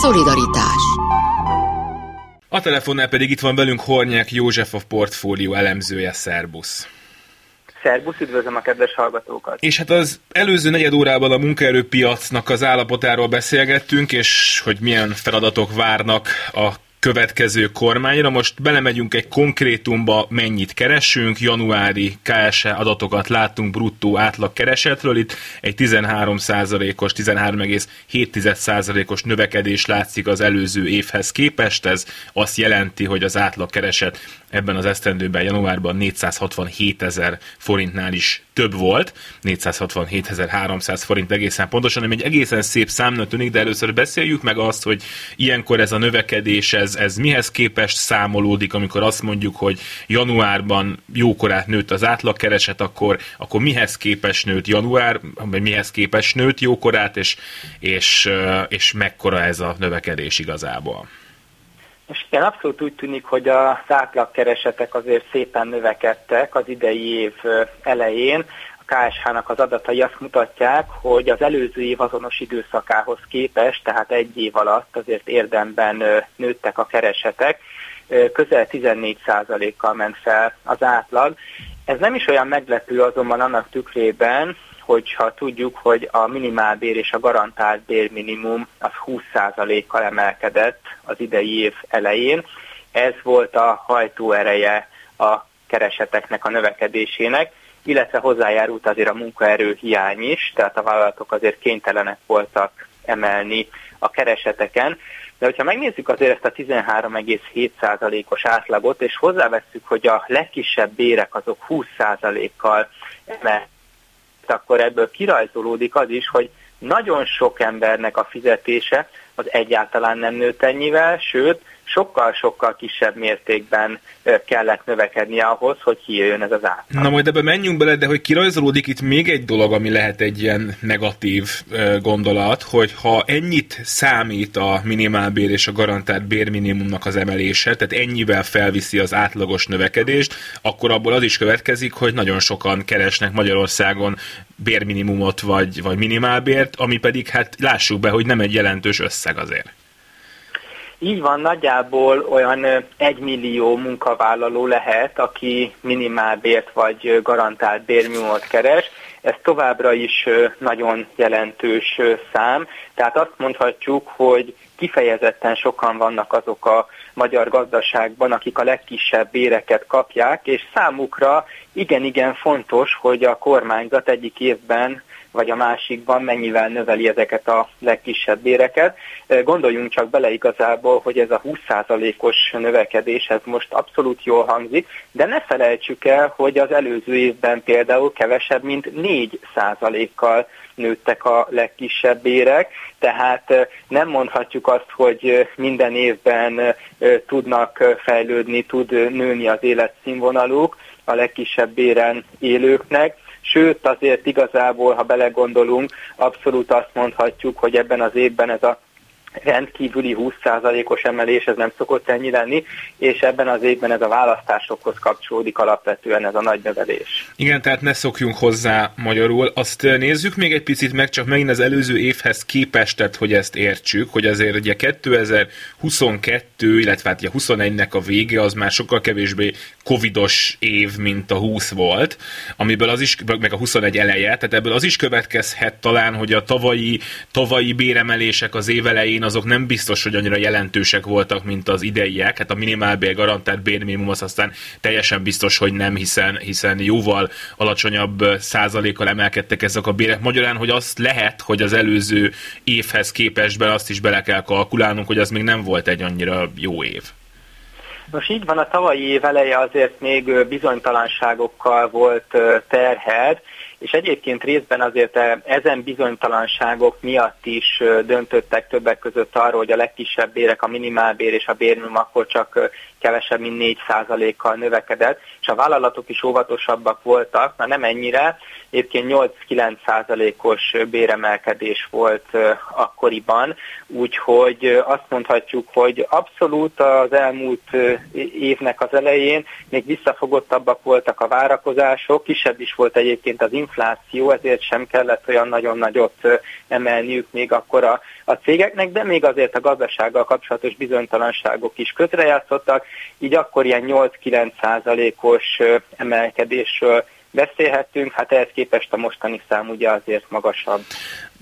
Szolidaritás. A telefonnál pedig itt van velünk Hornyák József, a Portfólió elemzője. Szerbusz! Szerbusz, üdvözlöm a kedves hallgatókat! És hát az előző negyed órában a munkaerőpiacnak az állapotáról beszélgettünk, és hogy milyen feladatok várnak a következő kormányra. Most belemegyünk egy konkrétumba, mennyit keresünk. Januári ká es há adatokat láttunk bruttó átlagkeresetről. Itt egy tizenhárom százalékos, tizenhárom egész hét százalékos növekedés látszik az előző évhez képest. Ez azt jelenti, hogy az átlagkereset ebben az esztendőben, januárban négyszázhatvanhétezer forintnál is több volt. négyszázhatvanhétezer-háromszáz forint egészen pontosan, ami egy egészen szép számnak tűnik, de először beszéljük meg azt, hogy ilyenkor ez a növekedés, ez, ez mihez képest számolódik, amikor azt mondjuk, hogy januárban jókorát nőtt az átlagkereset, akkor, akkor mihez képest nőtt január, vagy mihez képest nőtt jókorát, és, és, és mekkora ez a növekedés igazából? És igen, abszolút úgy tűnik, hogy az átlagkeresetek azért szépen növekedtek az idei év elején. A ká es há-nak az adatai azt mutatják, hogy az előző év azonos időszakához képest, tehát egy év alatt azért érdemben nőttek a keresetek, közel tizennégy százalékkal ment fel az átlag. Ez nem is olyan meglepő azonban annak tükrében, hogyha tudjuk, hogy a minimálbér és a garantált bérminimum az húsz százalékkal emelkedett az idei év elején. Ez volt a hajtóereje a kereseteknek, a növekedésének, illetve hozzájárult azért a munkaerő hiány is, tehát a vállalatok azért kénytelenek voltak emelni a kereseteken. De hogyha megnézzük azért ezt a tizenhárom egész hét százalékos átlagot, és hozzávesszük, hogy a legkisebb bérek azok húsz százalékkal emelkedtek, akkor ebből kirajzolódik az is, hogy nagyon sok embernek a fizetése az egyáltalán nem nőtt ennyivel, sőt, sokkal-sokkal kisebb mértékben kellett növekednie ahhoz, hogy kijöjjön ez az átlag. Na majd ebbe menjünk bele, de hogy kirajzolódik itt még egy dolog, ami lehet egy ilyen negatív gondolat, hogy ha ennyit számít a minimálbér és a garantált bérminimumnak az emelése, tehát ennyivel felviszi az átlagos növekedést, akkor abból az is következik, hogy nagyon sokan keresnek Magyarországon bérminimumot vagy, vagy minimálbért, ami pedig hát lássuk be, hogy nem egy jelentős összeg azért. Így van, nagyjából olyan egymillió munkavállaló lehet, aki minimálbért vagy garantált bérminimumot keres. Ez továbbra is nagyon jelentős szám. Tehát azt mondhatjuk, hogy kifejezetten sokan vannak azok a magyar gazdaságban, akik a legkisebb béreket kapják, és számukra igen-igen fontos, hogy a kormányzat egyik évben vagy a másikban mennyivel növeli ezeket a legkisebb béreket. Gondoljunk csak bele igazából, hogy ez a húsz százalékos növekedés, ez most abszolút jól hangzik, de ne felejtsük el, hogy az előző évben például kevesebb, mint négy százalékkal nőttek a legkisebb érek, tehát nem mondhatjuk azt, hogy minden évben tudnak fejlődni, tud nőni az életszínvonaluk a legkisebb béren élőknek. Sőt, azért igazából, ha belegondolunk, abszolút azt mondhatjuk, hogy ebben az évben ez a rendkívüli húsz százalékos emelés, ez nem szokott ennyi lenni, és ebben az évben ez a választásokhoz kapcsolódik alapvetően ez a nagy növelés. Igen, tehát ne szokjunk hozzá magyarul. Azt nézzük még egy picit meg, csak megint az előző évhez képest, tehát hogy ezt értsük, hogy azért ugye kétezer-huszonkettő, illetve hát ugye huszonegynek a vége az már sokkal kevésbé covidos év, mint a húsz volt, amiből az is, meg a huszonegy eleje, tehát ebből az is következhet talán, hogy a tavalyi, tavalyi béremelések az év elején azok nem biztos, hogy annyira jelentősek voltak, mint az ideiek. Hát a minimálbér, garantált bérminimum az aztán teljesen biztos, hogy nem, hiszen, hiszen jóval alacsonyabb százalékkal emelkedtek ezek a bérek. Magyarán, hogy azt lehet, hogy az előző évhez képest be azt is bele kell kalkulálnunk, hogy az még nem volt egy annyira jó év. Most így van, a tavalyi év eleje azért még bizonytalanságokkal volt terhelt, és egyébként részben azért ezen bizonytalanságok miatt is döntöttek többek között arról, hogy a legkisebb bérek, a minimálbér és a bérminimum akkor csak kevesebb, mint négy százalékkal növekedett, és a vállalatok is óvatosabbak voltak, na nem ennyire, egyébként nyolc-kilenc százalékos béremelkedés volt akkoriban, úgyhogy azt mondhatjuk, hogy abszolút az elmúlt évnek az elején még visszafogottabbak voltak a várakozások, kisebb is volt egyébként az infláció, ezért sem kellett olyan nagyon nagyot emelniük még akkor a, a cégeknek, de még azért a gazdasággal kapcsolatos bizonytalanságok is közrejátszottak, így akkor ilyen nyolc-kilenc százalékos emelkedésről beszélhetünk, hát ehhez képest a mostani szám ugye azért magasabb.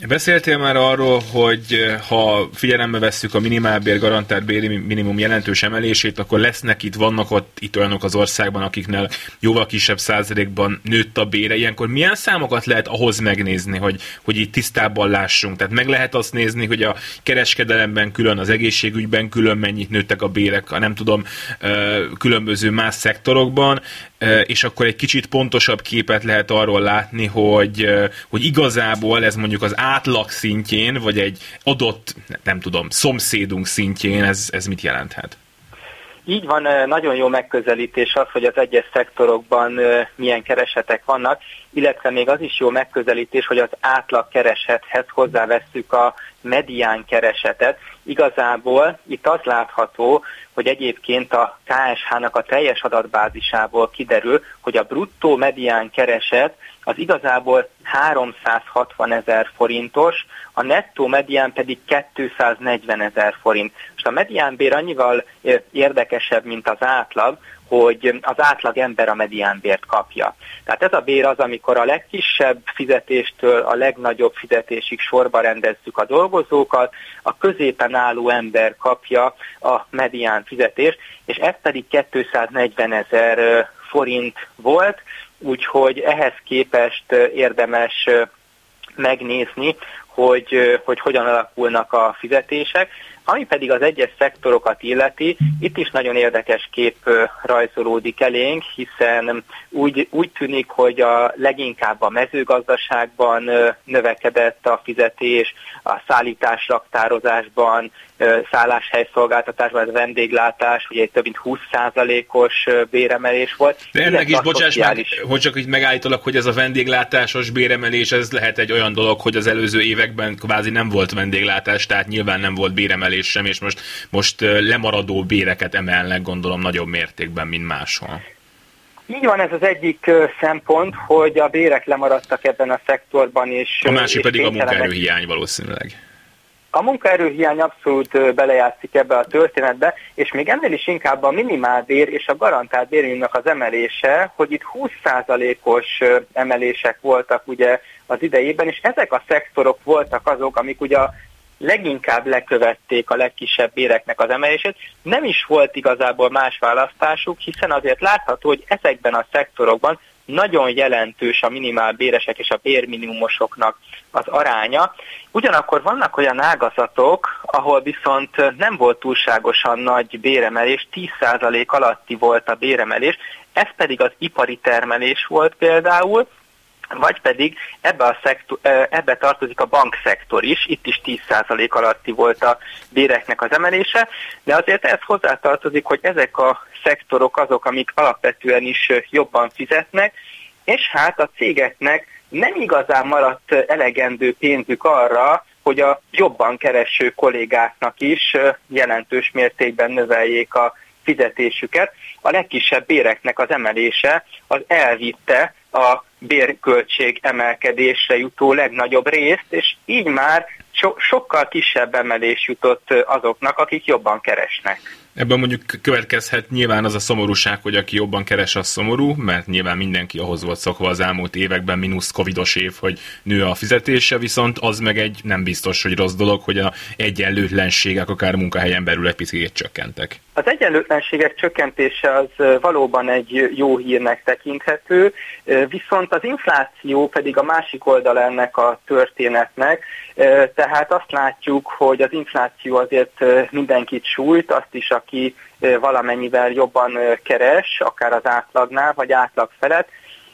Beszéltél már arról, hogy ha figyelembe vesszük a minimálbér, garantált bérminimum jelentős emelését, akkor lesznek itt, vannak ott, itt olyanok az országban, akiknél jóval kisebb százalékban nőtt a bére. Ilyenkor milyen számokat lehet ahhoz megnézni, hogy, hogy itt tisztában lássunk? Tehát meg lehet azt nézni, hogy a kereskedelemben külön, az egészségügyben külön mennyit nőttek a bérek, a nem tudom, különböző más szektorokban, és akkor egy kicsit pontosabb képet lehet arról látni, hogy, hogy igazából ez mondjuk az átlag szintjén, vagy egy adott, nem tudom, szomszédunk szintjén, ez, ez mit jelenthet? Így van, nagyon jó megközelítés az, hogy az egyes szektorokban milyen keresetek vannak, illetve még az is jó megközelítés, hogy az átlag keresethez hozzávesszük a medián keresetet. Igazából itt az látható, hogy egyébként a ká es há-nak a teljes adatbázisából kiderül, hogy a bruttó medián kereset az igazából háromszázhatvanezer forintos, a nettó medián pedig kétszáznegyvenezer forint. Most a mediánbér annyival érdekesebb, mint az átlag, hogy az átlag ember a mediánbért kapja. Tehát ez a bér az, amikor a legkisebb fizetéstől a legnagyobb fizetésig sorba rendezzük a dolgozókat, a középen álló ember kapja a medián fizetést, és ez pedig kétszáznegyvenezer forint volt, úgyhogy ehhez képest érdemes megnézni, hogy, hogy hogyan alakulnak a fizetések. Ami pedig az egyes szektorokat illeti, itt is nagyon érdekes kép rajzolódik elénk, hiszen úgy, úgy tűnik, hogy a leginkább a mezőgazdaságban növekedett a fizetés, a szállítás, raktározásban, szálláshelyszolgáltatásban, a vendéglátás, ugye több mint húsz százalékos béremelés volt. De ennek is, bocsáss meg, hogy csak így megállítalak, hogy ez a vendéglátásos béremelés, ez lehet egy olyan dolog, hogy az előző években kvázi nem volt vendéglátás, tehát nyilván nem volt béremelés sem, és most, most lemaradó béreket emelnek, gondolom, nagyobb mértékben, mint máshol. Így van, ez az egyik szempont, hogy a bérek lemaradtak ebben a szektorban, és a másik és pedig a munkaerőhiány valószínűleg. A munkaerőhiány abszolút belejátszik ebbe a történetbe, és még ennél is inkább a minimálbér és a garantált bérminimumnak az emelése, hogy itt húsz százalékos emelések voltak ugye az idejében, és ezek a szektorok voltak azok, amik ugye a leginkább lekövették a legkisebb béreknek az emelését. Nem is volt igazából más választásuk, hiszen azért látható, hogy ezekben a szektorokban nagyon jelentős a minimálbéresek és a bérminimumosoknak az aránya. Ugyanakkor vannak olyan ágazatok, ahol viszont nem volt túlságosan nagy béremelés, tíz százalék alatti volt a béremelés, ez pedig az ipari termelés volt például, vagy pedig ebbe, a szektor, ebbe tartozik a bankszektor is, itt is tíz százalék alatti volt a béreknek az emelése, de azért ez hozzátartozik, hogy ezek a szektorok azok, amik alapvetően is jobban fizetnek, és hát a cégeknek nem igazán maradt elegendő pénzük arra, hogy a jobban kereső kollégáknak is jelentős mértékben növeljék a fizetésüket. A legkisebb béreknek az emelése az elvitte a bérköltség emelkedésre jutó legnagyobb részt, és így már so- sokkal kisebb emelés jutott azoknak, akik jobban keresnek. Ebben mondjuk következhet nyilván az a szomorúság, hogy aki jobban keres, az szomorú, mert nyilván mindenki ahhoz volt szokva az elmúlt években, mínusz covidos év, hogy nő a fizetése, viszont az meg egy nem biztos, hogy rossz dolog, hogy az egyenlőtlenségek akár munkahelyen belül egy picit csökkentek. Az egyenlőtlenségek csökkentése az valóban egy jó hírnek tekinthető, viszont az infláció pedig a másik oldala ennek a történetnek, tehát azt látjuk, hogy az infláció azért mindenkit sújt, azt is, aki valamennyivel jobban keres, akár az átlagnál, vagy átlag felett,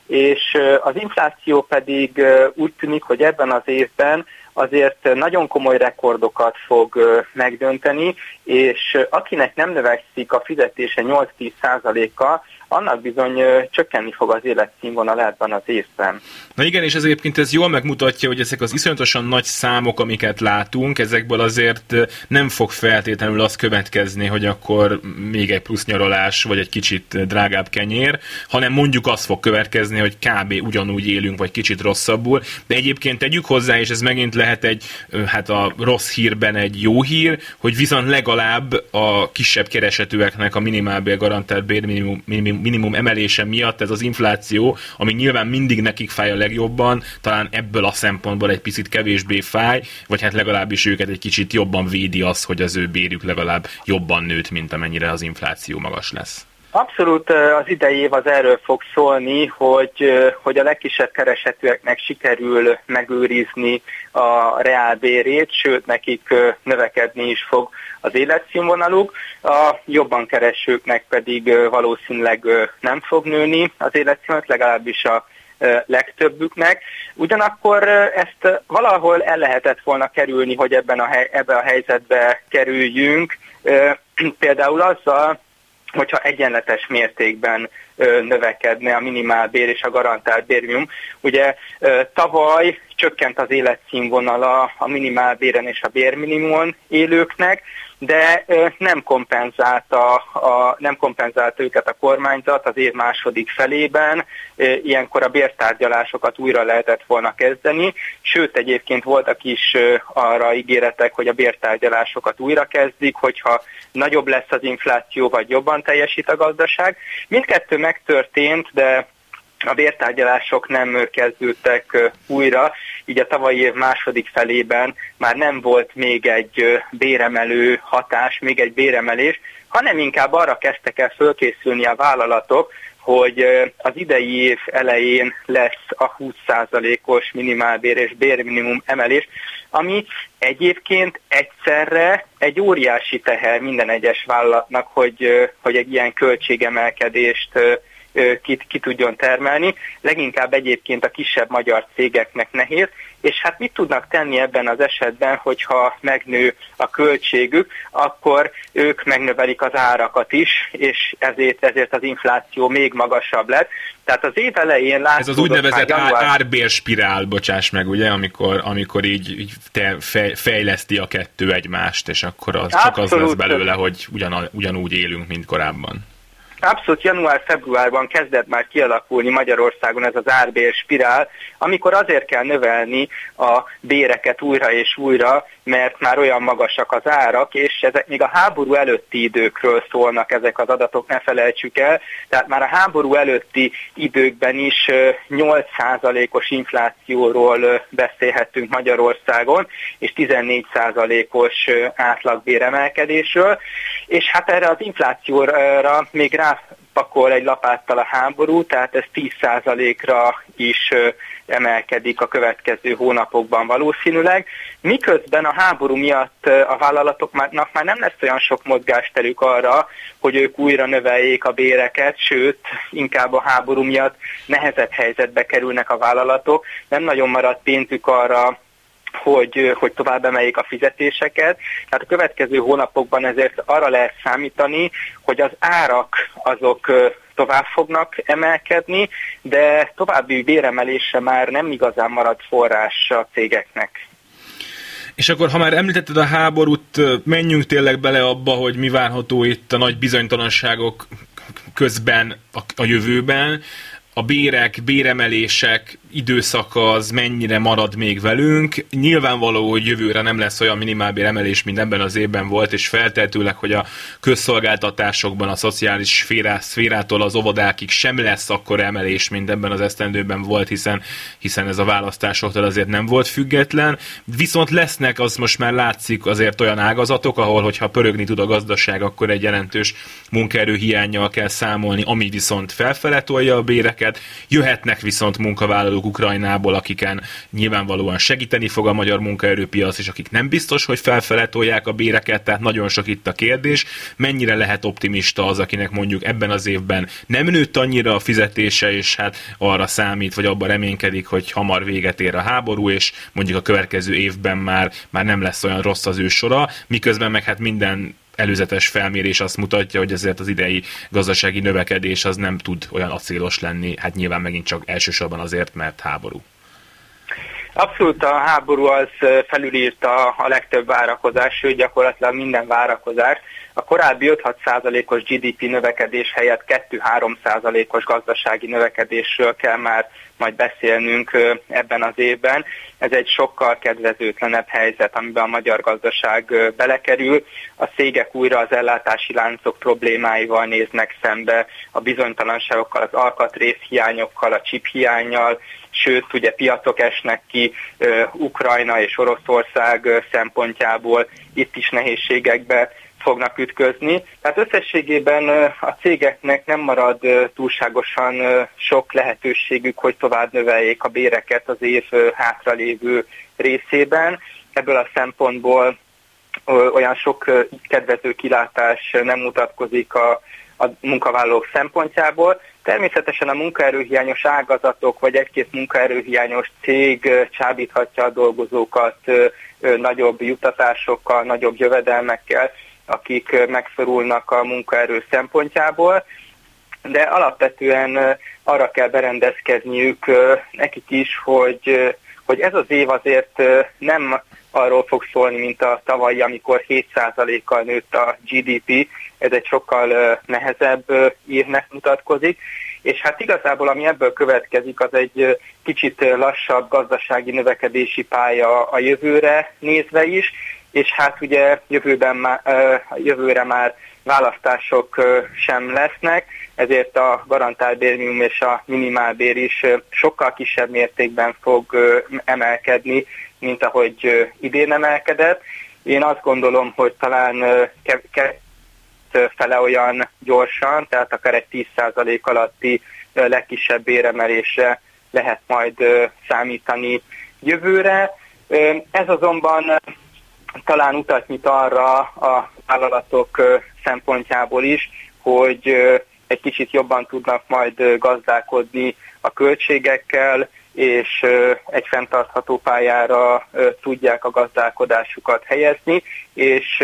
és az infláció pedig úgy tűnik, hogy ebben az évben azért nagyon komoly rekordokat fog megdönteni, és akinek nem növekszik a fizetése nyolc-tíz százalékkal, annak bizony csökkenni fog az életszínvonal ebben az évben. Na igen, és ez egyébként ez jól megmutatja, hogy ezek az iszonyatosan nagy számok, amiket látunk, ezekből azért nem fog feltétlenül az következni, hogy akkor még egy plusz nyaralás, vagy egy kicsit drágább kenyér, hanem mondjuk az fog következni, hogy kb. Ugyanúgy élünk, vagy kicsit rosszabbul, de egyébként tegyük hozzá, és ez megint lehet egy, hát a rossz hírben egy jó hír, hogy viszont legalább a kisebb keresetőeknek a minimálbér garantált bérminimum minimum, minimum emelése miatt ez az infláció, ami nyilván mindig nekik fáj a legjobban, talán ebből a szempontból egy picit kevésbé fáj, vagy hát legalábbis őket egy kicsit jobban védi az, hogy az ő bérük legalább jobban nőtt, mint amennyire az infláció magas lesz. Abszolút az idei év az erről fog szólni, hogy, hogy a legkisebb keresetőeknek sikerül megőrizni a reálbérét, sőt nekik növekedni is fog az életszínvonaluk, a jobban keresőknek pedig valószínűleg nem fog nőni az életszínvonaluk, legalábbis a legtöbbüknek. Ugyanakkor ezt valahol el lehetett volna kerülni, hogy ebben a, ebbe a helyzetbe kerüljünk, például azzal, hogyha egyenletes mértékben ö, növekedne a minimálbér és a garantált bérminimum. Ugye ö, tavaly csökkent az életszínvonala a minimálbéren és a bérminimumon élőknek, de ö, nem kompenzálta, a, nem kompenzálta őket a kormányzat az év második felében, ö, ilyenkor a bértárgyalásokat újra lehetett volna kezdeni, sőt egyébként voltak is ö, arra ígéretek, hogy a bértárgyalásokat újra kezdik, hogyha nagyobb lesz az infláció, vagy jobban teljesít a gazdaság. Mindkettő megtörtént, de a bértárgyalások nem kezdődtek újra, így a tavalyi év második felében már nem volt még egy béremelő hatás, még egy béremelés, hanem inkább arra kezdtek el fölkészülni a vállalatok, hogy az idei év elején lesz a húsz százalékos minimálbér és bérminimum emelés, ami egyébként egyszerre egy óriási teher minden egyes vállalatnak, hogy, hogy egy ilyen költségemelkedést ki, ki tudjon termelni. Leginkább egyébként a kisebb magyar cégeknek nehéz, és hát mit tudnak tenni ebben az esetben, hogyha megnő a költségük, akkor ők megnövelik az árakat is, és ezért, ezért az infláció még magasabb lett. Tehát az év elején látszódott... Ez az úgynevezett január... árbérspirál, bocsáss meg, ugye, amikor, amikor így, így te fej, fejleszti a kettő egymást, és akkor az, csak az lesz belőle, hogy ugyan, ugyanúgy élünk, mint korábban. Abszolút január-februárban kezdett már kialakulni Magyarországon ez az árbérspirál, amikor azért kell növelni a béreket újra és újra, mert már olyan magasak az árak, és ezek még a háború előtti időkről szólnak ezek az adatok, ne felejtsük el. Tehát már a háború előtti időkben is nyolc százalékos inflációról beszélhetünk Magyarországon, és tizennégy százalékos átlagbéremelkedésről, és hát erre az inflációra még rá pakol egy lapáttal a háború, tehát ez tíz százalékra is emelkedik a következő hónapokban valószínűleg. Miközben a háború miatt a vállalatoknak már nem lesz olyan sok mozgásterük arra, hogy ők újra növeljék a béreket, sőt, inkább a háború miatt nehezebb helyzetbe kerülnek a vállalatok. Nem nagyon marad pénzük arra, Hogy, hogy tovább emeljék a fizetéseket. Tehát a következő hónapokban ezért arra lehet számítani, hogy az árak azok tovább fognak emelkedni, de további béremelése már nem igazán marad forrás a cégeknek. És akkor, ha már említetted a háborút, menjünk tényleg bele abba, hogy mi várható itt a nagy bizonytalanságok közben a jövőben. A bérek, béremelések időszaka az mennyire marad még velünk. Nyilvánvaló, hogy jövőre nem lesz olyan minimálbér emelés, mint ebben az évben volt, és feltehetőleg, hogy a közszolgáltatásokban, a szociális szférá, szférától az óvodákig sem lesz akkora emelés, mint ebben az esztendőben volt, hiszen, hiszen ez a választásoktól azért nem volt független. Viszont lesznek, az most már látszik, azért olyan ágazatok, ahol, hogyha pörögni tud a gazdaság, akkor egy jelentős munkaerő hiánnyal kell számolni, ami viszont felfele tolja a béreket. Jöhetnek viszont munkavállalók Ukrajnából, akiken nyilvánvalóan segíteni fog a magyar munkaerőpiac, és akik nem biztos, hogy felfele tolják a béreket, tehát nagyon sok itt a kérdés. Mennyire lehet optimista az, akinek mondjuk ebben az évben nem nőtt annyira a fizetése, és hát arra számít, vagy abban reménykedik, hogy hamar véget ér a háború, és mondjuk a következő évben már, már nem lesz olyan rossz az ő sora, miközben meg hát minden előzetes felmérés azt mutatja, hogy ezért az idei gazdasági növekedés az nem tud olyan acélos lenni, hát nyilván megint csak elsősorban azért, mert háború. Abszolút a háború az felülírta a legtöbb várakozás, sőt gyakorlatilag minden várakozás. A korábbi öt-hat százalékos gé dé pé növekedés helyett két-három százalékos gazdasági növekedésről kell már majd beszélnünk ebben az évben. Ez egy sokkal kedvezőtlenebb helyzet, amiben a magyar gazdaság belekerül. A cégek újra az ellátási láncok problémáival néznek szembe, a bizonytalanságokkal, az alkatrészhiányokkal, a csiphiánnyal, sőt, ugye piacok esnek ki Ukrajna és Oroszország szempontjából, itt is nehézségekbe fognak ütközni. Tehát összességében a cégeknek nem marad túlságosan sok lehetőségük, hogy tovább növeljék a béreket az év hátralévő részében. Ebből a szempontból olyan sok kedvező kilátás nem mutatkozik a a munkavállalók szempontjából. Természetesen a munkaerőhiányos ágazatok, vagy egy-két munkaerőhiányos cég csábíthatja a dolgozókat nagyobb juttatásokkal, nagyobb jövedelmekkel, akik megszorulnak a munkaerő szempontjából, de alapvetően arra kell berendezkedniük nekik is, hogy, hogy ez az év azért nem arról fog szólni, mint a tavalyi, amikor hét százalékkal nőtt a gé dé pé, ez egy sokkal nehezebb évnek mutatkozik, és hát igazából ami ebből következik, az egy kicsit lassabb gazdasági növekedési pálya a jövőre nézve is, és hát ugye jövőben már, jövőre már választások sem lesznek, ezért a garantált bérminimum és a minimálbér is sokkal kisebb mértékben fog emelkedni, mint ahogy idén emelkedett. Én azt gondolom, hogy talán kev- kev- fele olyan gyorsan, tehát akár egy tíz százalék alatti legkisebb béremelésre lehet majd számítani jövőre. Ez azonban talán utat nyit arra a vállalatok szempontjából is, hogy egy kicsit jobban tudnak majd gazdálkodni a költségekkel, és egy fenntartható pályára tudják a gazdálkodásukat helyezni, és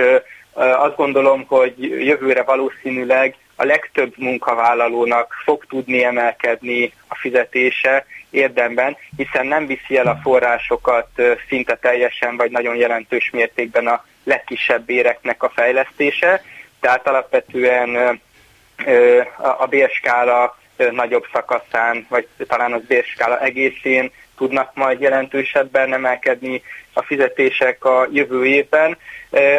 azt gondolom, hogy jövőre valószínűleg a legtöbb munkavállalónak fog tudni emelkedni a fizetése érdemben, hiszen nem viszi el a forrásokat szinte teljesen vagy nagyon jelentős mértékben a legkisebb béreknek a fejlesztése, tehát alapvetően a bérskála nagyobb szakaszán, vagy talán az bérskála egészén tudnak majd jelentősebben emelkedni a fizetések a jövő évben.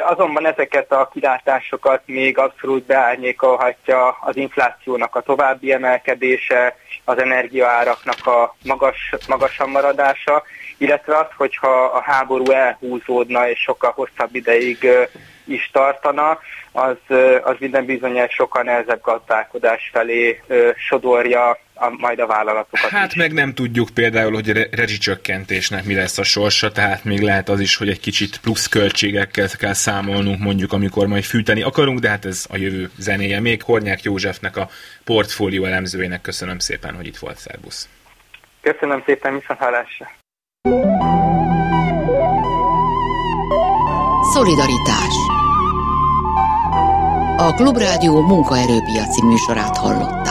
Azonban ezeket a kilátásokat még abszolút beárnyékolhatja az inflációnak a további emelkedése, az energiaáraknak a magas, magasan maradása, illetve az, hogyha a háború elhúzódna és sokkal hosszabb ideig is tartana, az, az minden bizonnyal sokkal nehezebb gazdálkodás felé sodorja a, majd a vállalatokat. Hát is. Meg nem tudjuk például, hogy a rezsicsökkentésnek mi lesz a sorsa, tehát még lehet az is, hogy egy kicsit plusz költségekkel kell számolnunk, mondjuk amikor majd fűteni akarunk, de hát ez a jövő zenéje még. Hornyák Józsefnek, a Portfólió elemzőjének köszönöm szépen, hogy itt volt. Szervusz! Köszönöm szépen, viszonthallásra! Szolidaritás. A Klubrádió munkaerőpiaci műsorát hallott.